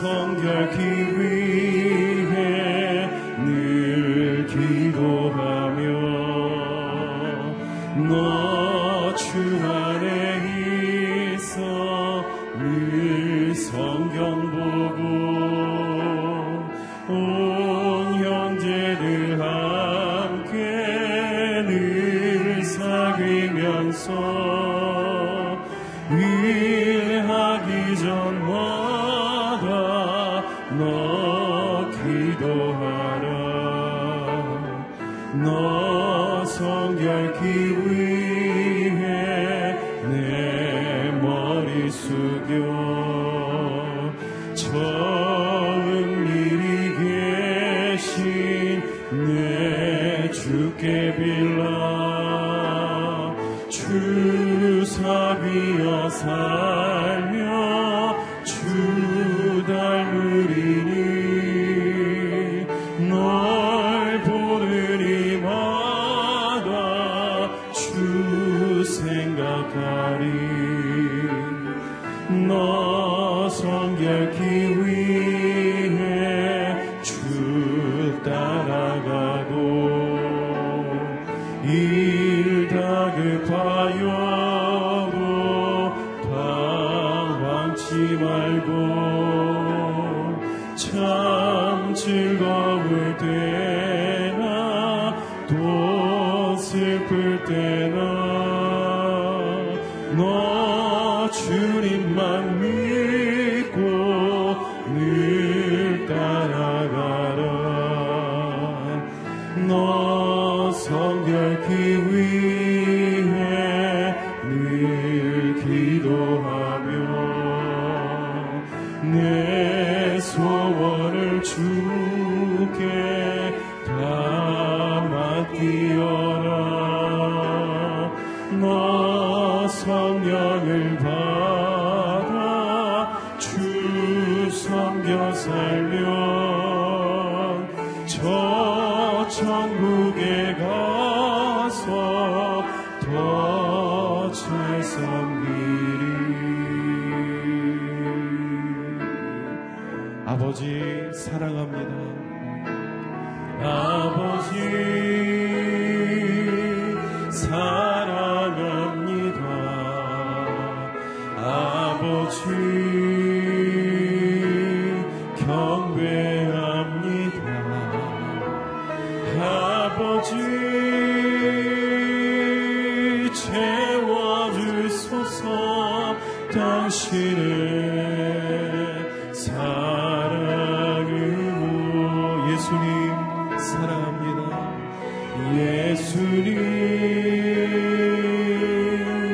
성결케 위해 늘 기도하며 너 주 안에 있어 늘 성경 보고 온 형제들 함께 늘 사귀면서 일하기 전마다 너 기도하라. 너 성결케 위해 내 머리 숙여 처음 일이 계신 내 주께 빌라. 주 사귀어 살며 주 닮으리니 널 보는 이마다 주 생각하리. 너 성결케 위해 주 따라가고 일 다급하여도 방황치 말고 참 즐거울 때나 또 슬플 때나 너 주님만 믿고 늘 따라가라. 너 성결케 위해 늘 기도하며 내 소원을 주께 다 맡기어라. 너 성령을 받아 주 섬겨 살면 저 천국에 가서 더 잘 섬기리. 아버지 사랑합니다. 아버지 사랑합니다. 아버지 경배합니다. 아버지 채워주소서 당신의 사랑으로. 예수님 사랑합니다. 예수님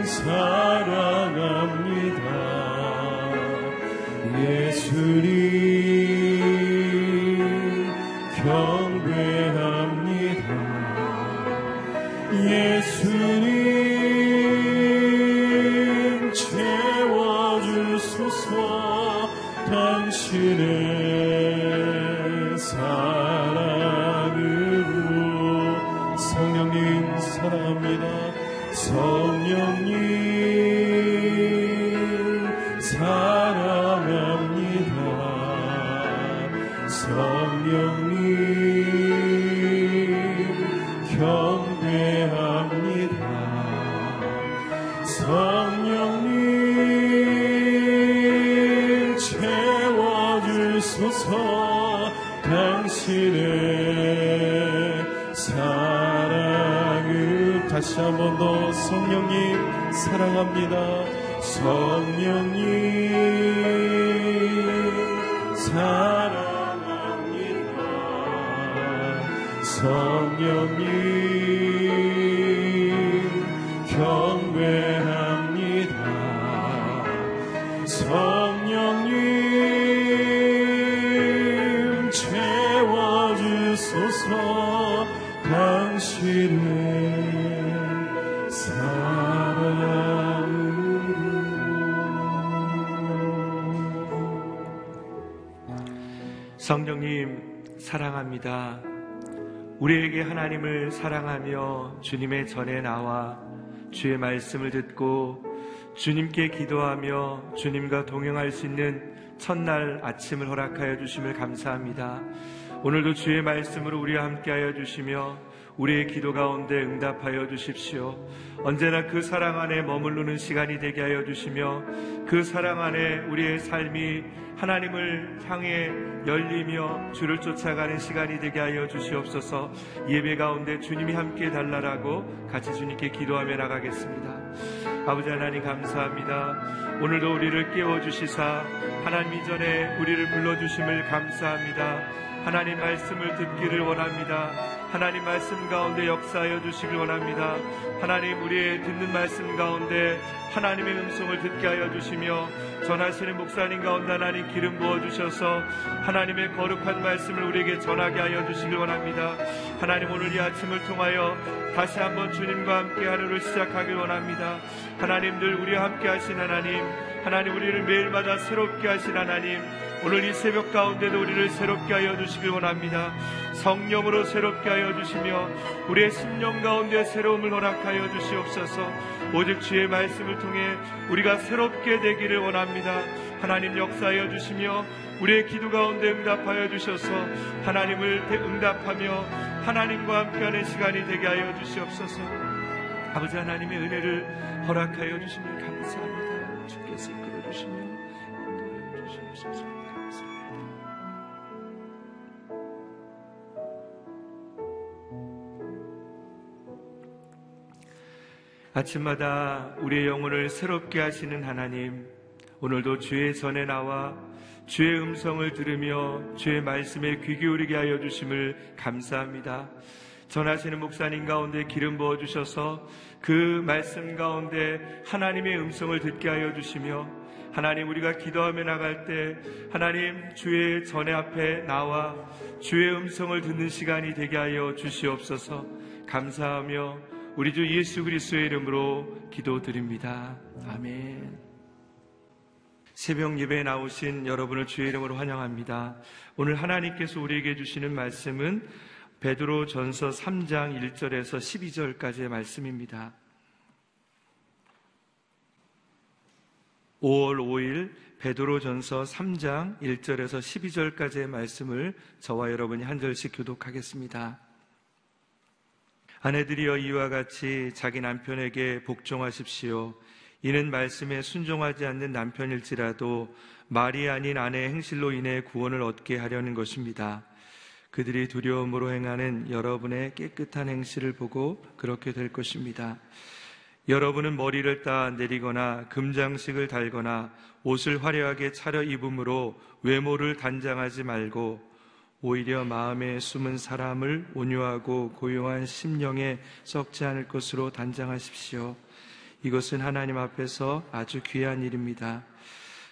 사랑합니다. 예수님 경배합니다. 예수님 채워주소서 당신의 사랑으로. 성령님 사랑합니다. 성령님 사랑합니다. 성령님 경배합니다. 성령님 채워주소서 당신의 사랑. 다시 한 번 더 성령님 사랑합니다. 성령님 사랑합니다. 성령님 경배합니다. 성령님 채워주소서 당신의 성령님 사랑합니다. 우리에게 하나님을 사랑하며 주님의 전에 나와 주의 말씀을 듣고 주님께 기도하며 주님과 동행할 수 있는 첫날 아침을 허락하여 주심을 감사합니다. 오늘도 주의 말씀으로 우리와 함께하여 주시며 우리의 기도 가운데 응답하여 주십시오. 언제나 그 사랑 안에 머무르는 시간이 되게 하여 주시며 그 사랑 안에 우리의 삶이 하나님을 향해 열리며 주를 쫓아가는 시간이 되게 하여 주시옵소서. 예배 가운데 주님이 함께 달라라고 같이 주님께 기도하며 나가겠습니다. 아버지 하나님 감사합니다. 오늘도 우리를 깨워주시사 하나님 이전에 우리를 불러주심을 감사합니다. 하나님 말씀을 듣기를 원합니다. 하나님 말씀 가운데 역사하여 주시길 원합니다. 하나님 우리의 듣는 말씀 가운데 하나님의 음성을 듣게 하여 주시며 전하시는 목사님 가운데 하나님 기름 부어주셔서 하나님의 거룩한 말씀을 우리에게 전하게 하여 주시길 원합니다. 하나님 오늘 이 아침을 통하여 다시 한번 주님과 함께 하루를 시작하길 원합니다. 하나님 늘 우리와 함께 하신 하나님, 하나님 우리를 매일마다 새롭게 하신 하나님, 오늘 이 새벽 가운데도 우리를 새롭게 하여 주시길 원합니다. 성령으로 새롭게 하여 주시며 우리의 심령 가운데 새로움을 허락하여 주시옵소서. 오직 주의 말씀을 통해 우리가 새롭게 되기를 원합니다. 하나님 역사하여 주시며 우리의 기도 가운데 응답하여 주셔서 하나님을 응답하며 하나님과 함께하는 시간이 되게 하여 주시옵소서. 아버지 하나님의 은혜를 허락하여 주심을 감사합니다. 주께서 이끌어주시며 인도하여 주시옵소서. 아침마다 우리의 영혼을 새롭게 하시는 하나님, 오늘도 주의 전에 나와 주의 음성을 들으며 주의 말씀에 귀 기울이게 하여 주심을 감사합니다. 전하시는 목사님 가운데 기름 부어주셔서 그 말씀 가운데 하나님의 음성을 듣게 하여 주시며 하나님 우리가 기도하며 나갈 때 하나님 주의 전에 앞에 나와 주의 음성을 듣는 시간이 되게 하여 주시옵소서. 감사하며 우리 주 예수 그리스도의 이름으로 기도드립니다. 아멘. 새벽 예배에 나오신 여러분을 주의 이름으로 환영합니다. 오늘 하나님께서 우리에게 주시는 말씀은 베드로 전서 3장 1절에서 12절까지의 말씀입니다. 5월 5일 베드로 전서 3장 1절에서 12절까지의 말씀을 저와 여러분이 한 절씩 교독하겠습니다. 아내들이여 이와 같이 자기 남편에게 복종하십시오. 이는 말씀에 순종하지 않는 남편일지라도 말이 아닌 아내의 행실로 인해 구원을 얻게 하려는 것입니다. 그들이 두려움으로 행하는 여러분의 깨끗한 행실을 보고 그렇게 될 것입니다. 여러분은 머리를 따 내리거나 금장식을 달거나 옷을 화려하게 차려 입음으로 외모를 단장하지 말고 오히려 마음에 숨은 사람을 온유하고 고요한 심령에 썩지 않을 것으로 단장하십시오. 이것은 하나님 앞에서 아주 귀한 일입니다.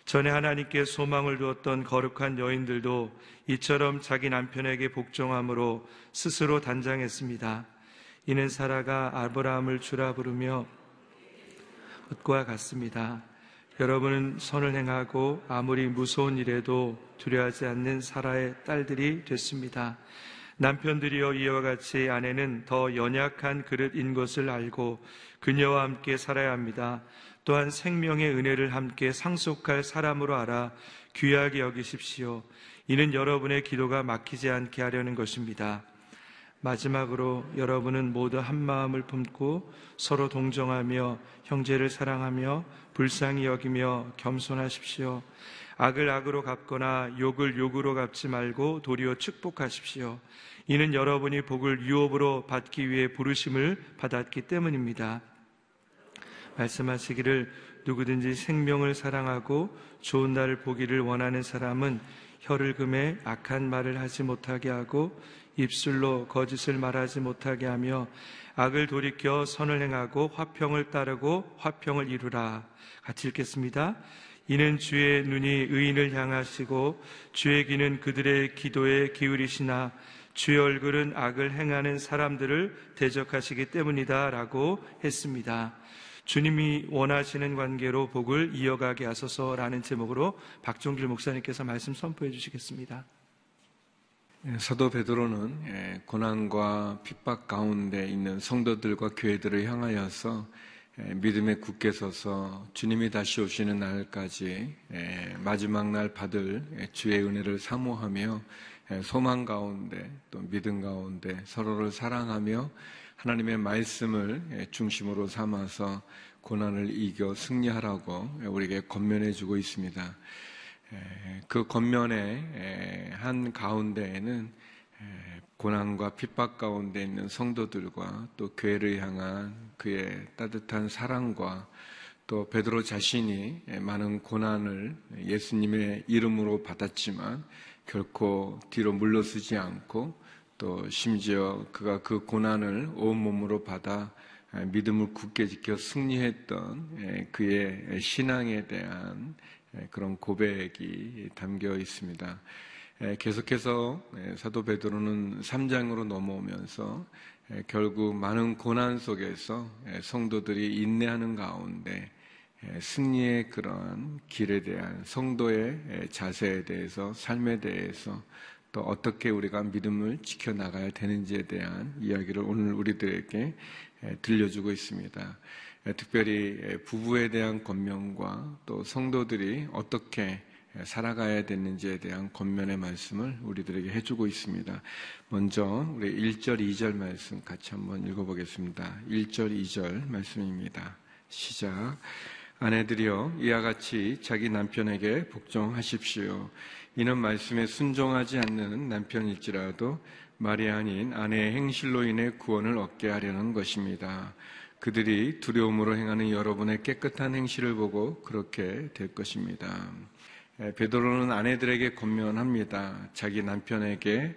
전에 하나님께 소망을 두었던 거룩한 여인들도 이처럼 자기 남편에게 복종함으로 스스로 단장했습니다. 이는 사라가 아브라함을 주라 부르며 것과 같습니다. 여러분은 선을 행하고 아무리 무서운 일에도 두려워하지 않는 사라의 딸들이 됐습니다. 남편들이여 이와 같이 아내는 더 연약한 그릇인 것을 알고 그녀와 함께 살아야 합니다. 또한 생명의 은혜를 함께 상속할 사람으로 알아 귀하게 여기십시오. 이는 여러분의 기도가 막히지 않게 하려는 것입니다. 마지막으로 여러분은 모두 한 마음을 품고 서로 동정하며 형제를 사랑하며 불쌍히 여기며 겸손하십시오. 악을 악으로 갚거나 욕을 욕으로 갚지 말고 도리어 축복하십시오. 이는 여러분이 복을 유업으로 받기 위해 부르심을 받았기 때문입니다. 말씀하시기를 누구든지 생명을 사랑하고 좋은 날을 보기를 원하는 사람은 혀를 금해 악한 말을 하지 못하게 하고 입술로 거짓을 말하지 못하게 하며 악을 돌이켜 선을 행하고 화평을 따르고 화평을 이루라. 같이 읽겠습니다. 이는 주의 눈이 의인을 향하시고 주의 귀는 그들의 기도에 기울이시나 주의 얼굴은 악을 행하는 사람들을 대적하시기 때문이다 라고 했습니다. 주님이 원하시는 관계로 복을 이어가게 하소서라는 제목으로 박종길 목사님께서 말씀 선포해 주시겠습니다. 사도 베드로는 고난과 핍박 가운데 있는 성도들과 교회들을 향하여서 믿음에 굳게 서서 주님이 다시 오시는 날까지 마지막 날 받을 주의 은혜를 사모하며 소망 가운데 또 믿음 가운데 서로를 사랑하며 하나님의 말씀을 중심으로 삼아서 고난을 이겨 승리하라고 우리에게 권면해 주고 있습니다. 그 권면의 한 가운데에는 고난과 핍박 가운데 있는 성도들과 또 교회를 향한 그의 따뜻한 사랑과 또 베드로 자신이 많은 고난을 예수님의 이름으로 받았지만 결코 뒤로 물러서지 않고 또 심지어 그가 그 고난을 온몸으로 받아 믿음을 굳게 지켜 승리했던 그의 신앙에 대한 그런 고백이 담겨 있습니다. 계속해서 사도 베드로는 3장으로 넘어오면서 결국 많은 고난 속에서 성도들이 인내하는 가운데 승리의 그러한 길에 대한 성도의 자세에 대해서 삶에 대해서 또 어떻게 우리가 믿음을 지켜나가야 되는지에 대한 이야기를 오늘 우리들에게 들려주고 있습니다. 특별히 부부에 대한 권면과 또 성도들이 어떻게 살아가야 되는지에 대한 권면의 말씀을 우리들에게 해주고 있습니다. 먼저 우리 1절, 2절 말씀 같이 한번 읽어보겠습니다. 1절, 2절 말씀입니다. 시작. 아내들이여 이와 같이 자기 남편에게 복종하십시오. 이는 말씀에 순종하지 않는 남편일지라도 말이 아닌 아내의 행실로 인해 구원을 얻게 하려는 것입니다. 그들이 두려움으로 행하는 여러분의 깨끗한 행실을 보고 그렇게 될 것입니다. 베드로는 아내들에게 권면합니다. 자기 남편에게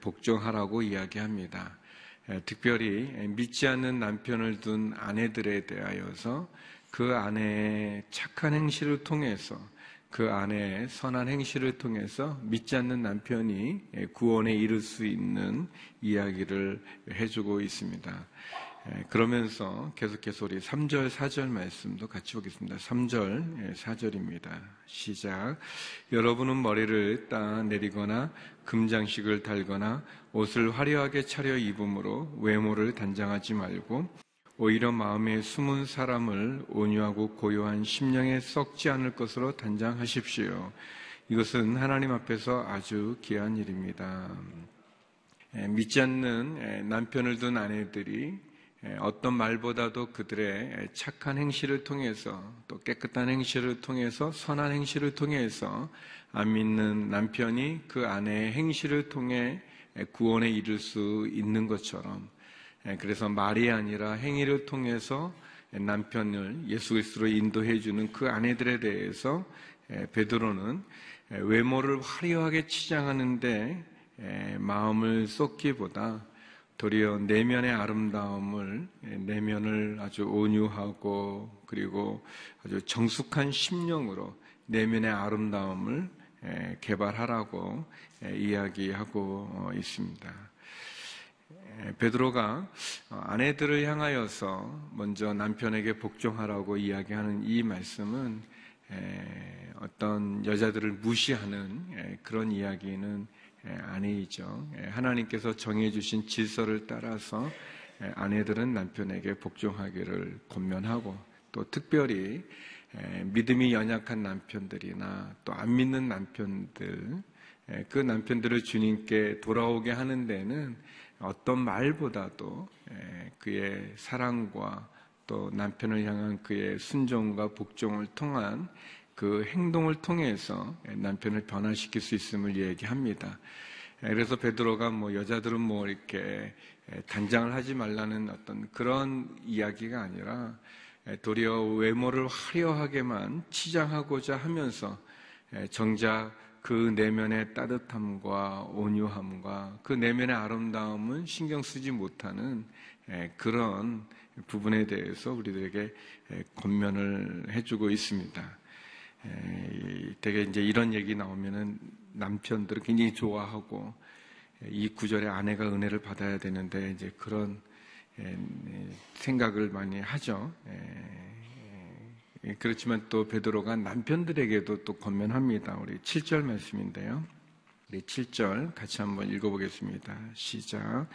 복종하라고 이야기합니다. 특별히 믿지 않는 남편을 둔 아내들에 대하여서 그 아내의 착한 행실을 통해서 그 아내의 선한 행실을 통해서 믿지 않는 남편이 구원에 이를 수 있는 이야기를 해주고 있습니다. 그러면서 계속해서 우리 3절, 4절 말씀도 같이 보겠습니다. 3절, 4절입니다. 시작. 여러분은 머리를 따내리거나 금장식을 달거나 옷을 화려하게 차려 입음으로 외모를 단장하지 말고 오히려 마음에 숨은 사람을 온유하고 고요한 심령에 썩지 않을 것으로 단장하십시오. 이것은 하나님 앞에서 아주 귀한 일입니다. 믿지 않는 남편을 둔 아내들이 어떤 말보다도 그들의 착한 행실을 통해서 또 깨끗한 행실을 통해서 선한 행실을 통해서 안 믿는 남편이 그 아내의 행실을 통해 구원에 이를 수 있는 것처럼 그래서 말이 아니라 행위를 통해서 남편을 예수 그리스도로 인도해 주는 그 아내들에 대해서 베드로는 외모를 화려하게 치장하는데 마음을 쏟기보다 도리어 내면의 아름다움을 내면을 아주 온유하고 그리고 아주 정숙한 심령으로 내면의 아름다움을 개발하라고 이야기하고 있습니다. 베드로가 아내들을 향하여서 먼저 남편에게 복종하라고 이야기하는 이 말씀은 어떤 여자들을 무시하는 그런 이야기는 아니죠. 하나님께서 정해주신 질서를 따라서 아내들은 남편에게 복종하기를 권면하고 또 특별히 믿음이 연약한 남편들이나 또 안 믿는 남편들 그 남편들을 주님께 돌아오게 하는 데는 어떤 말보다도 그의 사랑과 또 남편을 향한 그의 순종과 복종을 통한 그 행동을 통해서 남편을 변화시킬 수 있음을 얘기합니다. 그래서 베드로가 여자들은 이렇게 단장을 하지 말라는 어떤 그런 이야기가 아니라 도리어 외모를 화려하게만 치장하고자 하면서 정작 그 내면의 따뜻함과 온유함과 그 내면의 아름다움은 신경 쓰지 못하는 그런 부분에 대해서 우리들에게 권면을 해주고 있습니다. 되게 이제 이런 얘기 나오면은 남편들은 굉장히 좋아하고 이 구절에 아내가 은혜를 받아야 되는데 이제 그런 생각을 많이 하죠. 그렇지만 또 베드로가 남편들에게도 또 권면합니다. 우리 7절 말씀인데요. 우리 7절 같이 한번 읽어보겠습니다. 시작.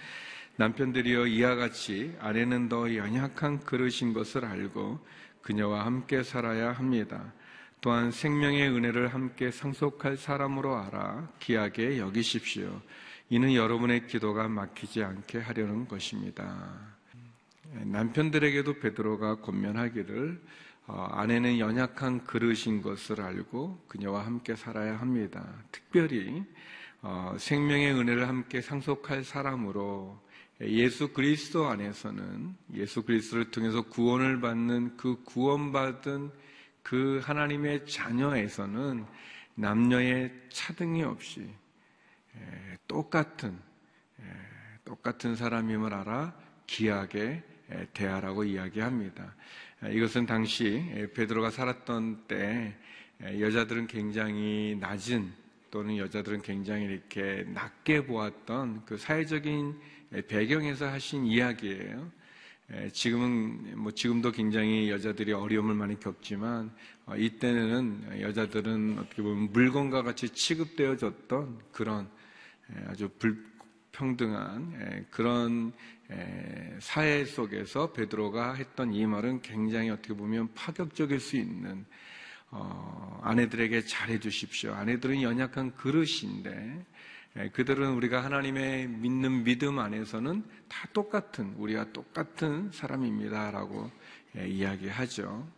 남편들이여 이와 같이 아내는 더 연약한 그릇인 것을 알고 그녀와 함께 살아야 합니다. 또한 생명의 은혜를 함께 상속할 사람으로 알아 귀하게 여기십시오. 이는 여러분의 기도가 막히지 않게 하려는 것입니다. 남편들에게도 베드로가 권면하기를 아내는 연약한 그릇인 것을 알고 그녀와 함께 살아야 합니다. 특별히 생명의 은혜를 함께 상속할 사람으로 예수 그리스도 안에서는 예수 그리스도를 통해서 구원을 받는 그 구원받은 그 하나님의 자녀에서는 남녀의 차등이 없이 똑같은 사람임을 알아 귀하게 대하라고 이야기합니다. 이것은 당시 베드로가 살았던 때 여자들은 굉장히 낮은 또는 여자들은 굉장히 이렇게 낮게 보았던 그 사회적인 배경에서 하신 이야기예요. 지금은 지금도 굉장히 여자들이 어려움을 많이 겪지만 이때는 여자들은 어떻게 보면 물건과 같이 취급되어졌던 그런 아주 불평등한 그런 사회 속에서 베드로가 했던 이 말은 굉장히 어떻게 보면 파격적일 수 있는 아내들에게 잘해 주십시오. 아내들은 연약한 그릇인데 그들은 우리가 하나님의 믿는 믿음 안에서는 다 똑같은 우리와 똑같은 사람입니다라고 이야기하죠.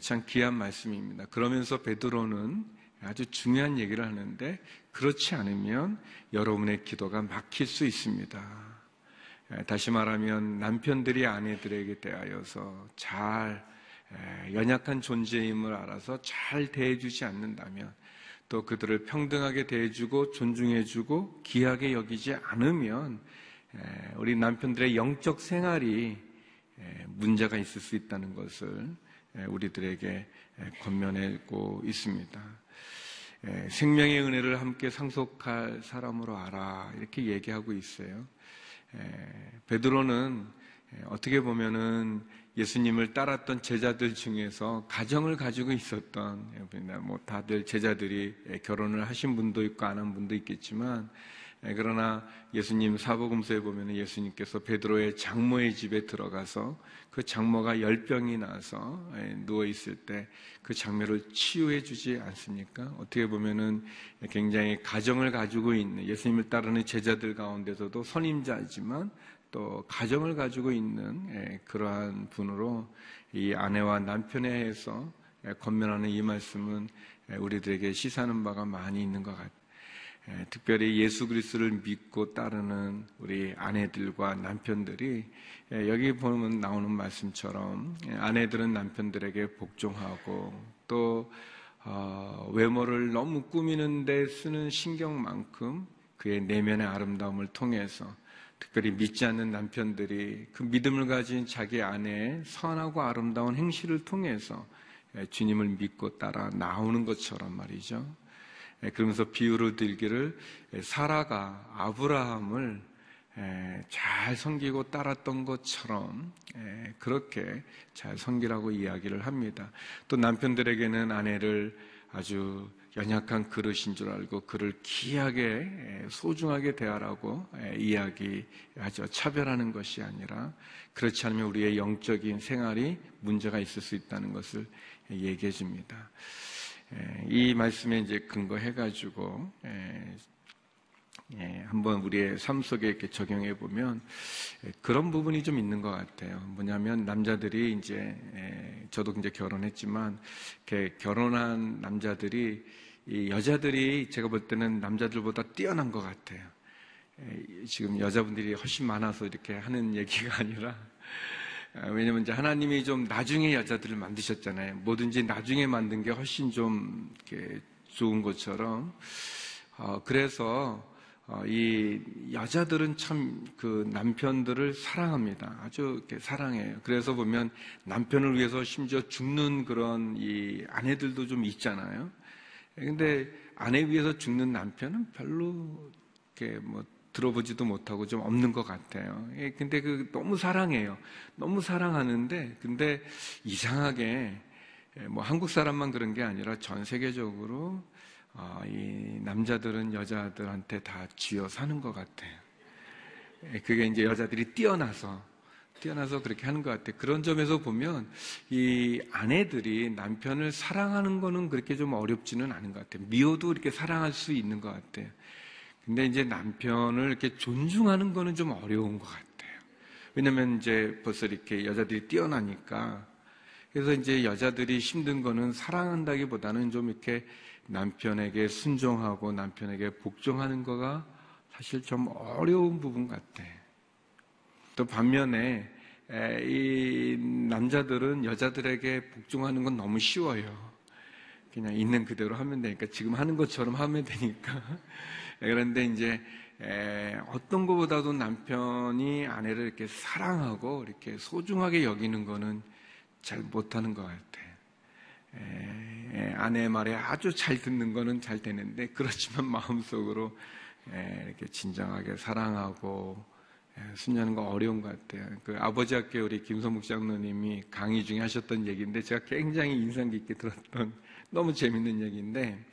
참 귀한 말씀입니다. 그러면서 베드로는 아주 중요한 얘기를 하는데 그렇지 않으면 여러분의 기도가 막힐 수 있습니다. 다시 말하면 남편들이 아내들에게 대하여서 잘 연약한 존재임을 알아서 잘 대해주지 않는다면 또 그들을 평등하게 대해주고 존중해주고 귀하게 여기지 않으면 우리 남편들의 영적 생활이 문제가 있을 수 있다는 것을 우리들에게 권면하고 있습니다. 생명의 은혜를 함께 상속할 사람으로 알아 이렇게 얘기하고 있어요. 베드로는 어떻게 보면은 예수님을 따랐던 제자들 중에서 가정을 가지고 있었던 뭐 다들 제자들이 결혼을 하신 분도 있고 안 한 분도 있겠지만 그러나 예수님 사복음서에 보면 예수님께서 베드로의 장모의 집에 들어가서 그 장모가 열병이 나서 누워있을 때 그 장모를 치유해 주지 않습니까? 어떻게 보면 굉장히 가정을 가지고 있는 예수님을 따르는 제자들 가운데서도 선임자지만 또 가정을 가지고 있는 그러한 분으로 이 아내와 남편에 대해서 권면하는 이 말씀은 우리들에게 시사하는 바가 많이 있는 것 같아요. 특별히 예수 그리스도를 믿고 따르는 우리 아내들과 남편들이 여기 보면 나오는 말씀처럼 아내들은 남편들에게 복종하고 또 외모를 너무 꾸미는 데 쓰는 신경만큼 그의 내면의 아름다움을 통해서 특별히 믿지 않는 남편들이 그 믿음을 가진 자기 아내의 선하고 아름다운 행실을 통해서 주님을 믿고 따라 나오는 것처럼 말이죠. 그러면서 비유를 들기를 사라가 아브라함을 잘 섬기고 따랐던 것처럼 그렇게 잘 섬기라고 이야기를 합니다. 또 남편들에게는 아내를 아주 연약한 그릇인 줄 알고 그를 귀하게 소중하게 대하라고 이야기하죠. 차별하는 것이 아니라 그렇지 않으면 우리의 영적인 생활이 문제가 있을 수 있다는 것을 얘기해 줍니다. 이 말씀에 이제 근거해가지고 한번 우리의 삶 속에 이렇게 적용해 보면 그런 부분이 좀 있는 것 같아요. 뭐냐면 남자들이 이제 저도 이제 결혼했지만 이렇게 결혼한 남자들이 이 여자들이 제가 볼 때는 남자들보다 뛰어난 것 같아요. 지금 여자분들이 훨씬 많아서 이렇게 하는 얘기가 아니라. 왜냐면 이제 하나님이 좀 나중에 여자들을 만드셨잖아요. 뭐든지 나중에 만든 게 훨씬 좀 이렇게 좋은 것처럼. 그래서 이 여자들은 참 그 남편들을 사랑합니다. 아주 이렇게 사랑해요. 그래서 보면 남편을 위해서 심지어 죽는 그런 이 아내들도 좀 있잖아요. 근데 아내 위해서 죽는 남편은 별로 이렇게 뭐 들어보지도 못하고 좀 없는 것 같아요. 근데 너무 사랑해요. 너무 사랑하는데, 근데 이상하게, 뭐 한국 사람만 그런 게 아니라 전 세계적으로, 이 남자들은 여자들한테 다 쥐어 사는 것 같아요. 그게 이제 여자들이 뛰어나서 그렇게 하는 것 같아요. 그런 점에서 보면 이 아내들이 남편을 사랑하는 거는 그렇게 좀 어렵지는 않은 것 같아요. 미워도 이렇게 사랑할 수 있는 것 같아요. 근데 이제 남편을 이렇게 존중하는 거는 좀 어려운 것 같아요. 왜냐면 이제 벌써 이렇게 여자들이 뛰어나니까. 그래서 이제 여자들이 힘든 거는 사랑한다기보다는 좀 이렇게 남편에게 순종하고 남편에게 복종하는 거가 사실 좀 어려운 부분 같아. 또 반면에 이 남자들은 여자들에게 복종하는 건 너무 쉬워요. 그냥 있는 그대로 하면 되니까, 지금 하는 것처럼 하면 되니까. 그런데 이제 어떤 것보다도 남편이 아내를 이렇게 사랑하고 이렇게 소중하게 여기는 거는 잘 못하는 것 같아요. 아내의 말에 아주 잘 듣는 거는 잘 되는데, 그렇지만 마음속으로 이렇게 진정하게 사랑하고 순전한 거 어려운 것 같아요. 그 아버지 학교 우리 김선묵 장로님이 강의 중에 하셨던 얘기인데, 제가 굉장히 인상 깊게 들었던 너무 재밌는 얘기인데,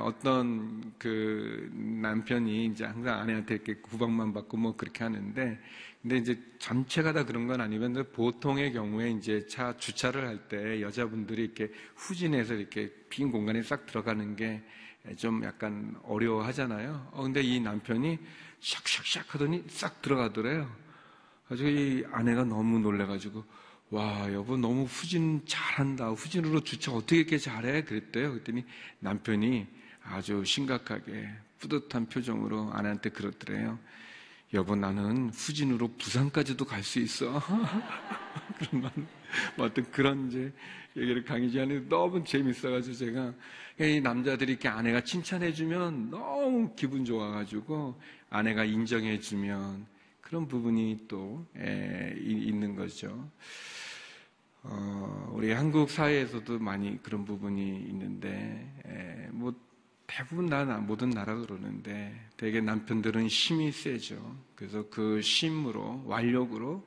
어떤 그 남편이 이제 항상 아내한테 이렇게 구박만 받고 뭐 그렇게 하는데, 근데 이제 전체가 다 그런 건 아니면 보통의 경우에 이제 차 주차를 할 때 여자분들이 이렇게 후진해서 이렇게 빈 공간에 싹 들어가는 게 좀 약간 어려워하잖아요. 근데 이 남편이 샥샥샥 하더니 싹 들어가더래요. 그래서 이 아내가 너무 놀래가지고, 와, 여보 너무 후진 잘한다. 후진으로 주차 어떻게 이렇게 잘해? 그랬대요. 그랬더니 남편이 아주 심각하게 뿌듯한 표정으로 아내한테 그러더래요. 여보 나는 후진으로 부산까지도 갈 수 있어. 그런 이제 얘기를 강의 중에 너무 재밌어가지고, 제가 이 남자들이 이렇게 아내가 칭찬해주면 너무 기분 좋아가지고, 아내가 인정해주면 그런 부분이 또 있는 거죠. 우리 한국 사회에서도 많이 그런 부분이 있는데, 뭐 대부분 다 모든 나라가 그러는데 되게 남편들은 힘이 세죠. 그래서 그 힘으로, 완력으로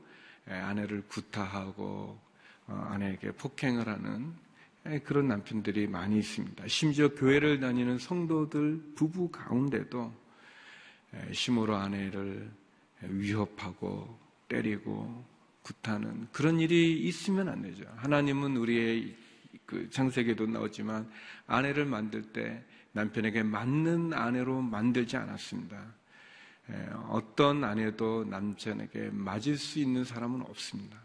아내를 구타하고 아내에게 폭행을 하는 그런 남편들이 많이 있습니다. 심지어 교회를 다니는 성도들 부부 가운데도 힘으로 아내를 위협하고 때리고 구타하는 그런 일이 있으면 안 되죠. 하나님은 우리의 그 창세기에도 나오지만 아내를 만들 때 남편에게 맞는 아내로 만들지 않았습니다. 어떤 아내도 남편에게 맞을 수 있는 사람은 없습니다.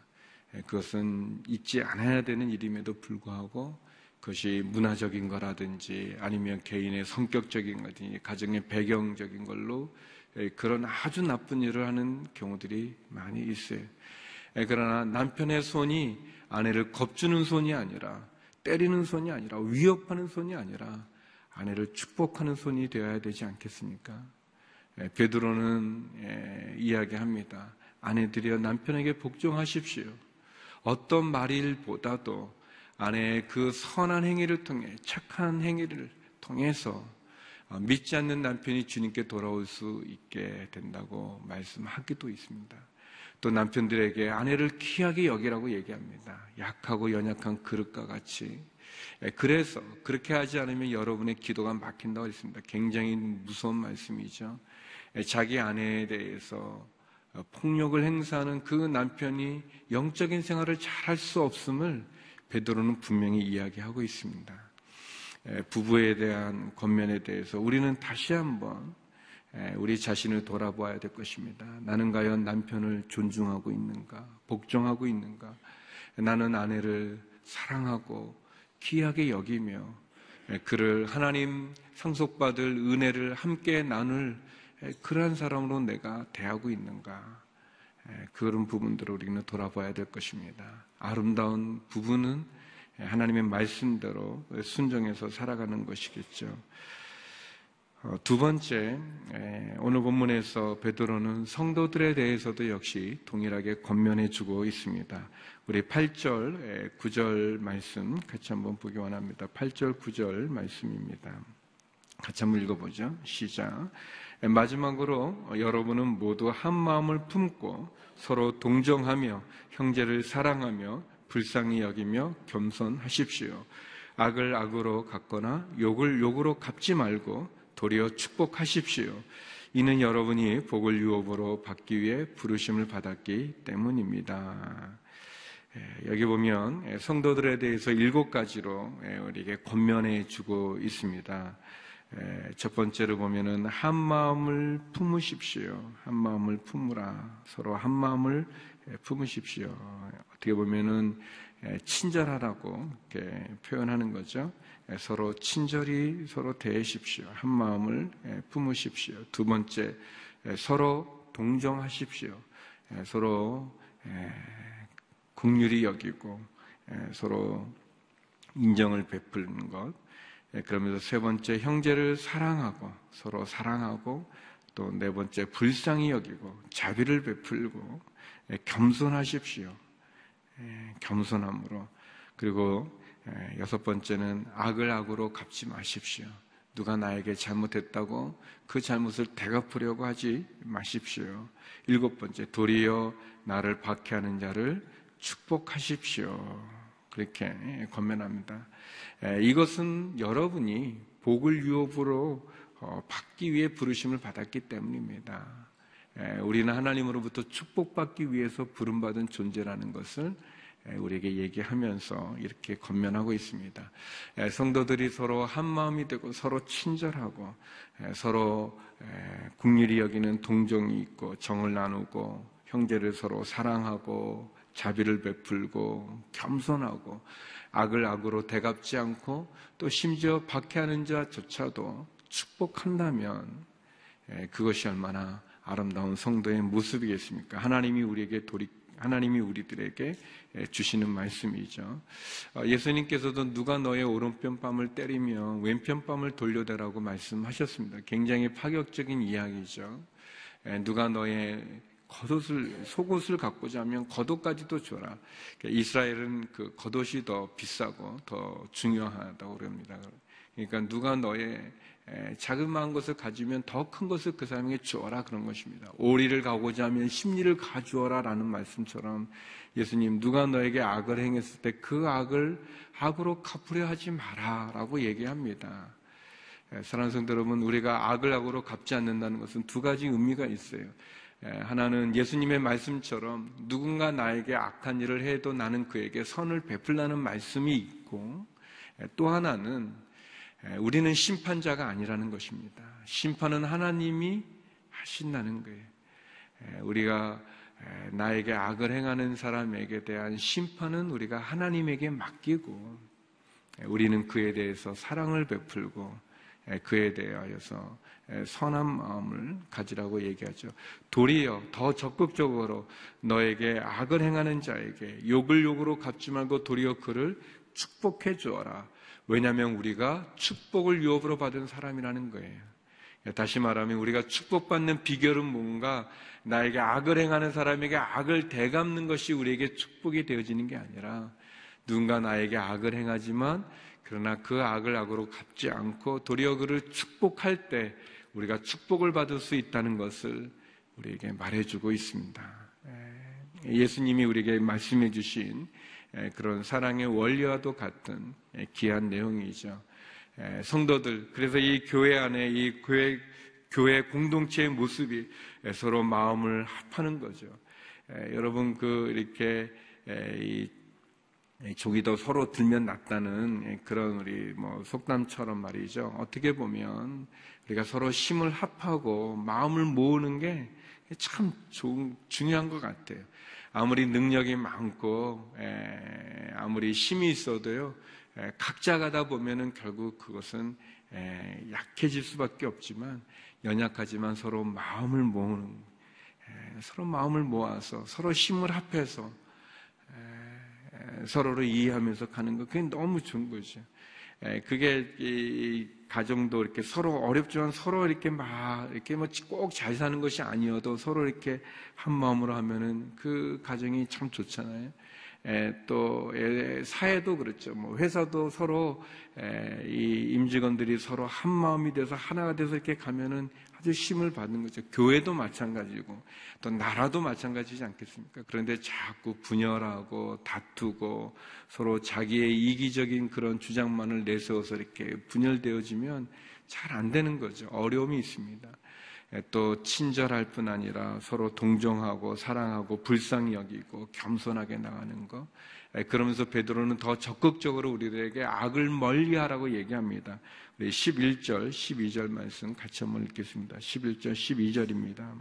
그것은 잊지 않아야 되는 일임에도 불구하고, 그것이 문화적인 거라든지 아니면 개인의 성격적인 거든지 가정의 배경적인 걸로 그런 아주 나쁜 일을 하는 경우들이 많이 있어요. 그러나 남편의 손이 아내를 겁주는 손이 아니라, 때리는 손이 아니라, 위협하는 손이 아니라 아내를 축복하는 손이 되어야 되지 않겠습니까? 베드로는 이야기합니다. 아내들이여 남편에게 복종하십시오. 어떤 말일보다도 아내의 그 선한 행위를 통해, 착한 행위를 통해서 믿지 않는 남편이 주님께 돌아올 수 있게 된다고 말씀하기도 있습니다. 또 남편들에게 아내를 귀하게 여기라고 얘기합니다. 약하고 연약한 그릇과 같이. 그래서 그렇게 하지 않으면 여러분의 기도가 막힌다고 했습니다. 굉장히 무서운 말씀이죠. 자기 아내에 대해서 폭력을 행사하는 그 남편이 영적인 생활을 잘할 수 없음을 베드로는 분명히 이야기하고 있습니다. 부부에 대한 권면에 대해서 우리는 다시 한번 우리 자신을 돌아보아야 될 것입니다. 나는 과연 남편을 존중하고 있는가? 복종하고 있는가? 나는 아내를 사랑하고 귀하게 여기며 그를 하나님 상속받을 은혜를 함께 나눌 그러한 사람으로 내가 대하고 있는가? 그런 부분들을 우리는 돌아봐야 될 것입니다. 아름다운 부부는 하나님의 말씀대로 순종해서 살아가는 것이겠죠. 두 번째, 오늘 본문에서 베드로는 성도들에 대해서도 역시 동일하게 권면해 주고 있습니다. 우리 8절, 9절 말씀 같이 한번 보기 원합니다. 8절, 9절 말씀입니다. 같이 한번 읽어보죠. 시작. 마지막으로 여러분은 모두 한 마음을 품고 서로 동정하며 형제를 사랑하며 불쌍히 여기며 겸손하십시오. 악을 악으로 갚거나 욕을 욕으로 갚지 말고 도리어 축복하십시오. 이는 여러분이 복을 유업으로 받기 위해 부르심을 받았기 때문입니다. 여기 보면 성도들에 대해서 7가지로 우리에게 권면해 주고 있습니다. 첫 번째로 보면은 한 마음을 품으십시오. 한 마음을 품으라. 서로 한 마음을 품으십시오. 어떻게 보면은 친절하라고 이렇게 표현하는 거죠. 서로 친절히 서로 대하십시오. 한 마음을 품으십시오. 두 번째, 서로 동정하십시오. 서로 긍휼히 여기고 서로 인정을 베푸는 것. 그러면서 세 번째, 형제를 사랑하고 서로 사랑하고, 또 네 번째, 불쌍히 여기고 자비를 베풀고 겸손하십시오. 겸손함으로. 그리고 6번째는 악을 악으로 갚지 마십시오. 누가 나에게 잘못했다고 그 잘못을 되갚으려고 하지 마십시오. 7번째, 도리어 나를 박해하는 자를 축복하십시오. 그렇게 권면합니다. 이것은 여러분이 복을 유업으로 받기 위해 부르심을 받았기 때문입니다. 우리는 하나님으로부터 축복받기 위해서 부름받은 존재라는 것을 우리에게 얘기하면서 이렇게 권면하고 있습니다. 성도들이 서로 한 마음이 되고 서로 친절하고 서로 긍휼히 여기는 동정이 있고 정을 나누고 형제를 서로 사랑하고 자비를 베풀고 겸손하고 악을 악으로 대갚지 않고 또 심지어 박해하는 자조차도 축복한다면 그것이 얼마나 아름다운 성도의 모습이겠습니까? 하나님이 우리들에게 주시는 말씀이죠. 예수님께서도 누가 너의 오른편뺨을 때리면 왼편뺨을 돌려대라고 말씀하셨습니다. 굉장히 파격적인 이야기죠. 누가 너의 속옷을 갖고자 하면 겉옷까지도 줘라. 이스라엘은 그 겉옷이 더 비싸고 더 중요하다고 그럽니다. 그러니까 누가 너의 자그마한 것을 가지면 더 큰 것을 그 사람에게 주어라, 그런 것입니다. 오리를 가고자 하면 십리를 가주어라 라는 말씀처럼 예수님, 누가 너에게 악을 행했을 때 그 악을 악으로 갚으려 하지 마라 라고 얘기합니다. 사랑하는 성도 여러분, 우리가 악을 악으로 갚지 않는다는 것은 두 가지 의미가 있어요. 하나는 예수님의 말씀처럼 누군가 나에게 악한 일을 해도 나는 그에게 선을 베풀라는 말씀이 있고, 또 하나는 우리는 심판자가 아니라는 것입니다. 심판은 하나님이 하신다는 거예요. 우리가 나에게 악을 행하는 사람에게 대한 심판은 우리가 하나님에게 맡기고, 우리는 그에 대해서 사랑을 베풀고 그에 대하여서 선한 마음을 가지라고 얘기하죠. 도리어 더 적극적으로 너에게 악을 행하는 자에게 욕을 욕으로 갚지 말고 도리어 그를 축복해 주어라. 왜냐하면 우리가 축복을 유업으로 받은 사람이라는 거예요. 다시 말하면 우리가 축복받는 비결은 뭔가 나에게 악을 행하는 사람에게 악을 되갚는 것이 우리에게 축복이 되어지는 게 아니라, 누군가 나에게 악을 행하지만 그러나 그 악을 악으로 갚지 않고 도리어 그를 축복할 때 우리가 축복을 받을 수 있다는 것을 우리에게 말해주고 있습니다. 예수님이 우리에게 말씀해 주신 그런 사랑의 원리와도 같은 귀한 내용이죠. 성도들, 그래서 이 교회 안에 이 교회 공동체의 모습이 서로 마음을 합하는 거죠. 여러분, 이렇게 조기도 서로 들면 낫다는 그런 우리 속담처럼 말이죠. 어떻게 보면 우리가 서로 힘을 합하고 마음을 모으는 게 참 중요한 것 같아요. 아무리 능력이 많고 아무리 힘이 있어도요, 각자 가다 보면은 결국 그것은 약해질 수밖에 없지만, 연약하지만 서로 마음을 모으는, 서로 마음을 모아서 서로 힘을 합해서 서로를 이해하면서 가는 거, 그게 너무 좋은 거죠. 그게 이 가정도 이렇게 서로 어렵지만 서로 이렇게 꼭 잘 사는 것이 아니어도 서로 이렇게 한 마음으로 하면은 그 가정이 참 좋잖아요. 또 사회도 그렇죠. 회사도 서로 이 임직원들이 서로 한 마음이 돼서 하나가 돼서 이렇게 가면은 아주 힘을 받는 거죠. 교회도 마찬가지고 또 나라도 마찬가지지 않겠습니까? 그런데 자꾸 분열하고 다투고 서로 자기의 이기적인 그런 주장만을 내세워서 이렇게 분열되어지면 잘 안 되는 거죠. 어려움이 있습니다. 또 친절할 뿐 아니라 서로 동정하고 사랑하고 불쌍히 여기고 겸손하게 나가는 것. 그러면서 베드로는 더 적극적으로 우리들에게 악을 멀리하라고 얘기합니다. 우리 11절, 12절 말씀 같이 한번 읽겠습니다. 11절, 12절입니다.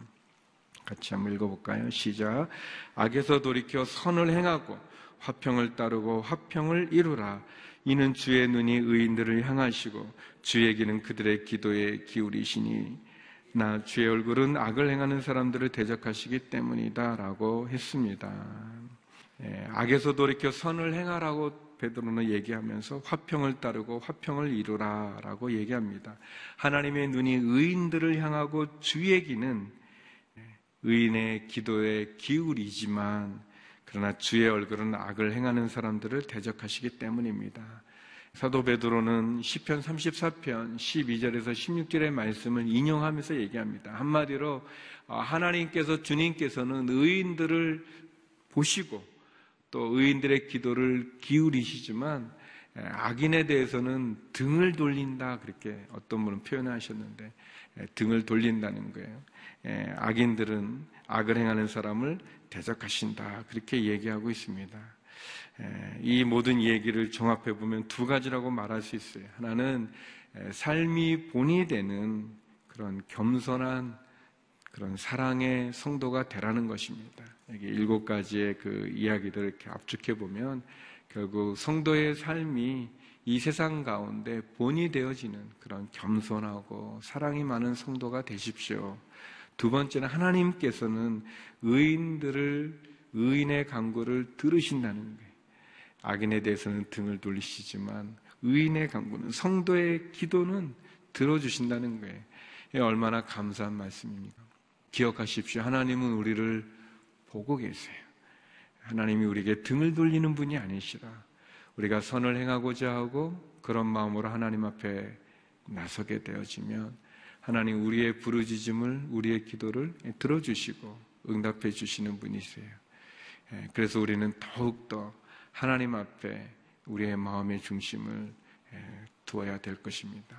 같이 한번 읽어볼까요? 시작. 악에서 돌이켜 선을 행하고 화평을 따르고 화평을 이루라. 이는 주의 눈이 의인들을 향하시고 주의 귀는 그들의 기도에 기울이시니 나 주의 얼굴은 악을 행하는 사람들을 대적하시기 때문이다 라고 했습니다. 악에서 돌이켜 선을 행하라고 베드로는 얘기하면서 화평을 따르고 화평을 이루라 라고 얘기합니다. 하나님의 눈이 의인들을 향하고 주의 귀는 의인의 기도에 기울이지만 그러나 주의 얼굴은 악을 행하는 사람들을 대적하시기 때문입니다. 사도 베드로는 시편 34편 12절에서 16절의 말씀을 인용하면서 얘기합니다. 한마디로 하나님께서 주님께서는 의인들을 보시고 또 의인들의 기도를 기울이시지만 악인에 대해서는 등을 돌린다 그렇게 어떤 분은 표현하셨는데 등을 돌린다는 거예요. 악인들은 악을 행하는 사람을 대적하신다 그렇게 얘기하고 있습니다. 이 모든 얘기를 종합해보면 두 가지라고 말할 수 있어요. 하나는 삶이 본이 되는 그런 겸손한 그런 사랑의 성도가 되라는 것입니다. 여기 7가지의 그 이야기들을 이렇게 압축해보면 결국 성도의 삶이 이 세상 가운데 본이 되어지는 그런 겸손하고 사랑이 많은 성도가 되십시오. 두 번째는 하나님께서는 의인의 간구를 들으신다는 거예요. 악인에 대해서는 등을 돌리시지만 의인의 간구는 성도의 기도는 들어주신다는 거예요. 얼마나 감사한 말씀입니까? 기억하십시오. 하나님은 우리를 보고 계세요. 하나님이 우리에게 등을 돌리는 분이 아니시라. 우리가 선을 행하고자 하고 그런 마음으로 하나님 앞에 나서게 되어지면 하나님 우리의 부르짖음을 우리의 기도를 들어주시고 응답해 주시는 분이세요. 그래서 우리는 더욱더 하나님 앞에 우리의 마음의 중심을 두어야 될 것입니다.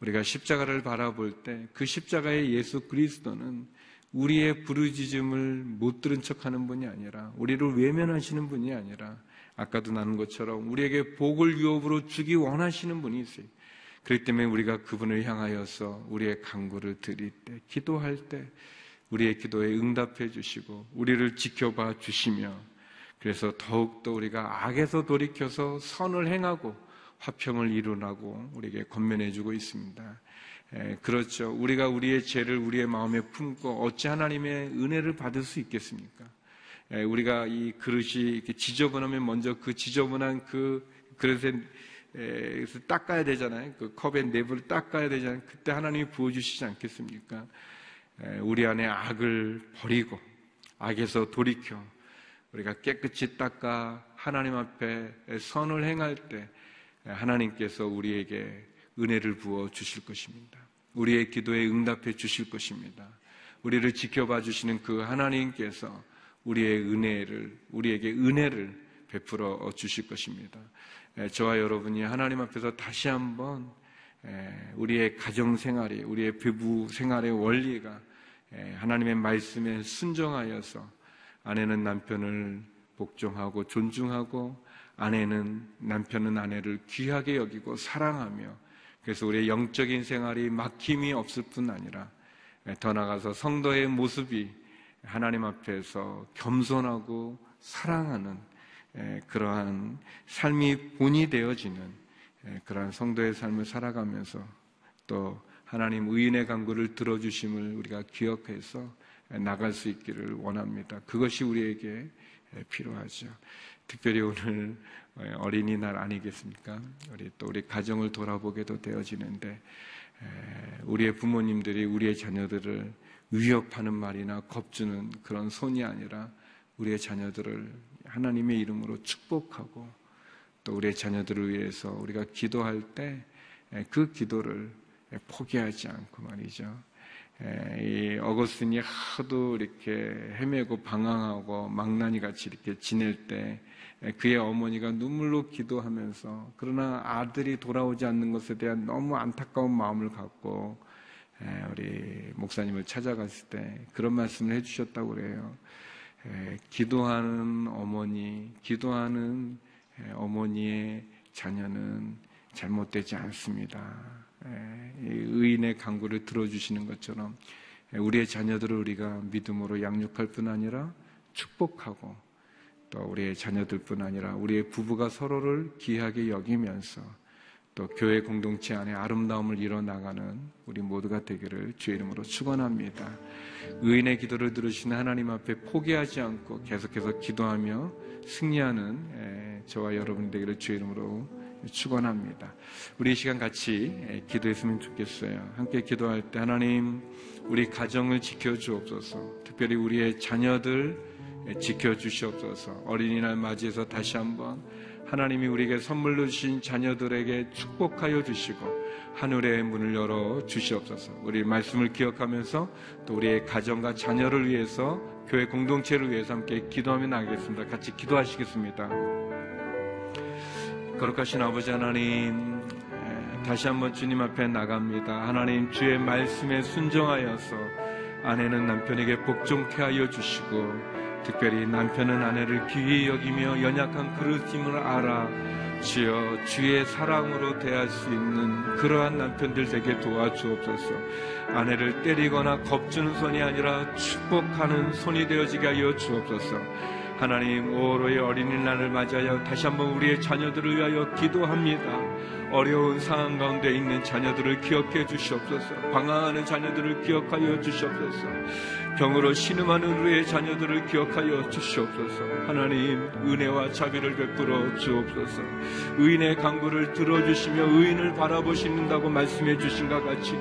우리가 십자가를 바라볼 때 그 십자가의 예수 그리스도는 우리의 부르짖음을 못 들은 척하는 분이 아니라 우리를 외면하시는 분이 아니라 아까도 나눈 것처럼 우리에게 복을 유업으로 주기 원하시는 분이세요. 그렇기 때문에 우리가 그분을 향하여서 우리의 간구를 드릴 때 기도할 때 우리의 기도에 응답해 주시고 우리를 지켜봐 주시며 그래서 더욱더 우리가 악에서 돌이켜서 선을 행하고 화평을 이루라고 우리에게 권면해 주고 있습니다. 그렇죠. 우리가 우리의 죄를 우리의 마음에 품고 어찌 하나님의 은혜를 받을 수 있겠습니까? 우리가 이 그릇이 이렇게 지저분하면 먼저 그 지저분한 그 그릇에 닦아야 되잖아요. 그 컵의 내부를 닦아야 되잖아요. 그때 하나님이 부어주시지 않겠습니까? 우리 안에 악을 버리고 악에서 돌이켜 우리가 깨끗이 닦아 하나님 앞에 선을 행할 때 하나님께서 우리에게 은혜를 부어 주실 것입니다. 우리의 기도에 응답해 주실 것입니다. 우리를 지켜봐 주시는 그 하나님께서 우리에게 은혜를 베풀어 주실 것입니다. 저와 여러분이 하나님 앞에서 다시 한번 우리의 가정생활이 우리의 부부생활의 원리가 하나님의 말씀에 순종하여서 아내는 남편을 복종하고 존중하고 남편은 아내를 귀하게 여기고 사랑하며 그래서 우리의 영적인 생활이 막힘이 없을 뿐 아니라 더 나아가서 성도의 모습이 하나님 앞에서 겸손하고 사랑하는 그러한 삶이 본이 되어지는 그러한 성도의 삶을 살아가면서 또 하나님 의인의 간구를 들어주심을 우리가 기억해서 나갈 수 있기를 원합니다. 그것이 우리에게 필요하죠. 특별히 오늘 어린이날 아니겠습니까? 우리 가정을 돌아보게도 되어지는데 우리의 부모님들이 우리의 자녀들을 위협하는 말이나 겁주는 그런 손이 아니라 우리의 자녀들을 하나님의 이름으로 축복하고 또 우리의 자녀들을 위해서 우리가 기도할 때 그 기도를 포기하지 않고 말이죠. 이 어거스틴이 하도 이렇게 헤매고 방황하고 망나니 같이 이렇게 지낼 때 그의 어머니가 눈물로 기도하면서 그러나 아들이 돌아오지 않는 것에 대한 너무 안타까운 마음을 갖고 우리 목사님을 찾아갔을 때 그런 말씀을 해주셨다고 그래요. 기도하는 어머니의 자녀는 잘못되지 않습니다. 의인의 간구를 들어주시는 것처럼 우리의 자녀들을 우리가 믿음으로 양육할 뿐 아니라 축복하고, 또 우리의 자녀들뿐 아니라 우리의 부부가 서로를 귀하게 여기면서 또 교회 공동체 안에 아름다움을 이뤄나가는 우리 모두가 되기를 주의 이름으로 축원합니다. 의인의 기도를 들으시는 하나님 앞에 포기하지 않고 계속해서 기도하며 승리하는 저와 여러분 되기를 주의 이름으로 축원합니다. 우리 이 시간 같이 기도했으면 좋겠어요. 함께 기도할 때 하나님, 우리 가정을 지켜주옵소서. 특별히 우리의 자녀들 지켜주시옵소서. 어린이날 맞이해서 다시 한번 하나님이 우리에게 선물로 주신 자녀들에게 축복하여 주시고 하늘의 문을 열어 주시옵소서. 우리 말씀을 기억하면서 또 우리의 가정과 자녀를 위해서, 교회 공동체를 위해서 함께 기도하며 나가겠습니다. 같이 기도하시겠습니다. 거룩하신 아버지 하나님, 다시 한번 주님 앞에 나갑니다. 하나님, 주의 말씀에 순종하여서 아내는 남편에게 복종케 하여 주시고, 특별히 남편은 아내를 귀히 여기며 연약한 그릇임을 알아 주여 주의 사랑으로 대할 수 있는 그러한 남편들 되게 도와주옵소서. 아내를 때리거나 겁주는 손이 아니라 축복하는 손이 되어지게 하여 주옵소서. 하나님, 5월의 어린이날을 맞이하여 다시 한번 우리의 자녀들을 위하여 기도합니다. 어려운 상황 가운데 있는 자녀들을 기억해 주시옵소서. 방황하는 자녀들을 기억하여 주시옵소서. 병으로 신음하는 우리의 자녀들을 기억하여 주시옵소서. 하나님, 은혜와 자비를 베풀어 주옵소서. 의인의 간구를 들어주시며 의인을 바라보신다고 말씀해 주신 것 같이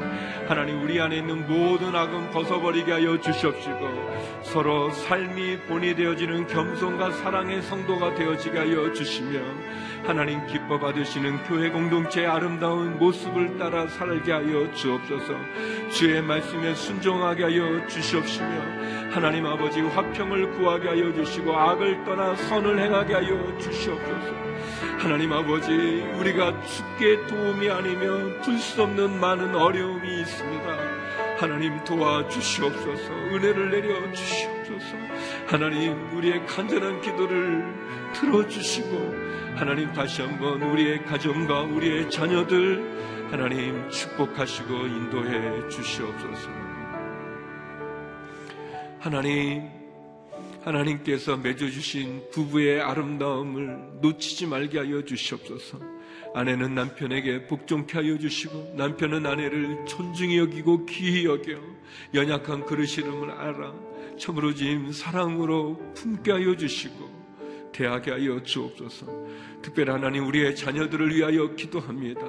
하나님, 우리 안에 있는 모든 악은 벗어버리게 하여 주시옵시고, 서로 삶이 본이 되어지는 겸손과 사랑의 성도가 되어지게 하여 주시며 하나님, 기뻐 받으시는 교회 공동체의 아름다운 모습을 따라 살게 하여 주옵소서. 주의 말씀에 순종하게 하여 주시옵시며 하나님 아버지, 화평을 구하게 하여 주시고 악을 떠나 선을 행하게 하여 주시옵소서. 하나님 아버지, 우리가 주께 도움이 아니면 풀 수 없는 많은 어려움이 있습니다. 하나님, 도와주시옵소서. 은혜를 내려주시옵소서. 하나님, 우리의 간절한 기도를 들어주시고 하나님, 다시 한번 우리의 가정과 우리의 자녀들 하나님 축복하시고 인도해 주시옵소서. 하나님께서 맺어주신 부부의 아름다움을 놓치지 말게 하여 주시옵소서. 아내는 남편에게 복종케 하여 주시고 남편은 아내를 존중히 여기고 귀히 여겨 연약한 그릇 이름을 알아 참으로 짐 사랑으로 품게 하여 주시고 대하게 하여 주옵소서. 특별히 하나님, 우리의 자녀들을 위하여 기도합니다.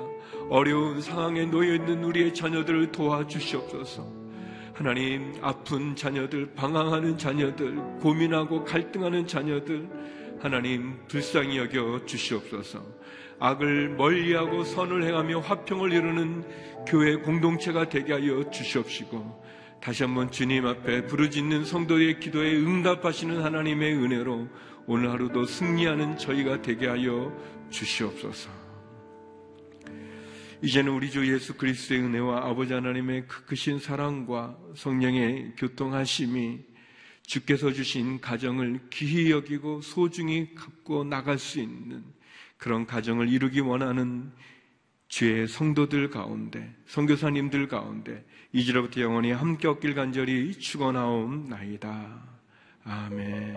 어려운 상황에 놓여있는 우리의 자녀들을 도와주시옵소서. 하나님, 아픈 자녀들, 방황하는 자녀들, 고민하고 갈등하는 자녀들 하나님, 불쌍히 여겨 주시옵소서. 악을 멀리하고 선을 행하며 화평을 이루는 교회 공동체가 되게 하여 주시옵시고, 다시 한번 주님 앞에 부르짖는 성도의 기도에 응답하시는 하나님의 은혜로 오늘 하루도 승리하는 저희가 되게 하여 주시옵소서. 이제는 우리 주 예수 그리스도의 은혜와 아버지 하나님의 크신 사랑과 성령의 교통하심이 주께서 주신 가정을 귀히 여기고 소중히 갖고 나갈 수 있는 그런 가정을 이루기 원하는 주의 성도들 가운데, 선교사님들 가운데 이제로부터 영원히 함께 얻길 간절히 축원하옵나이다. 아멘.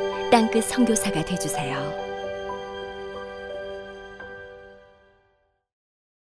땅끝 선교사가 되어주세요.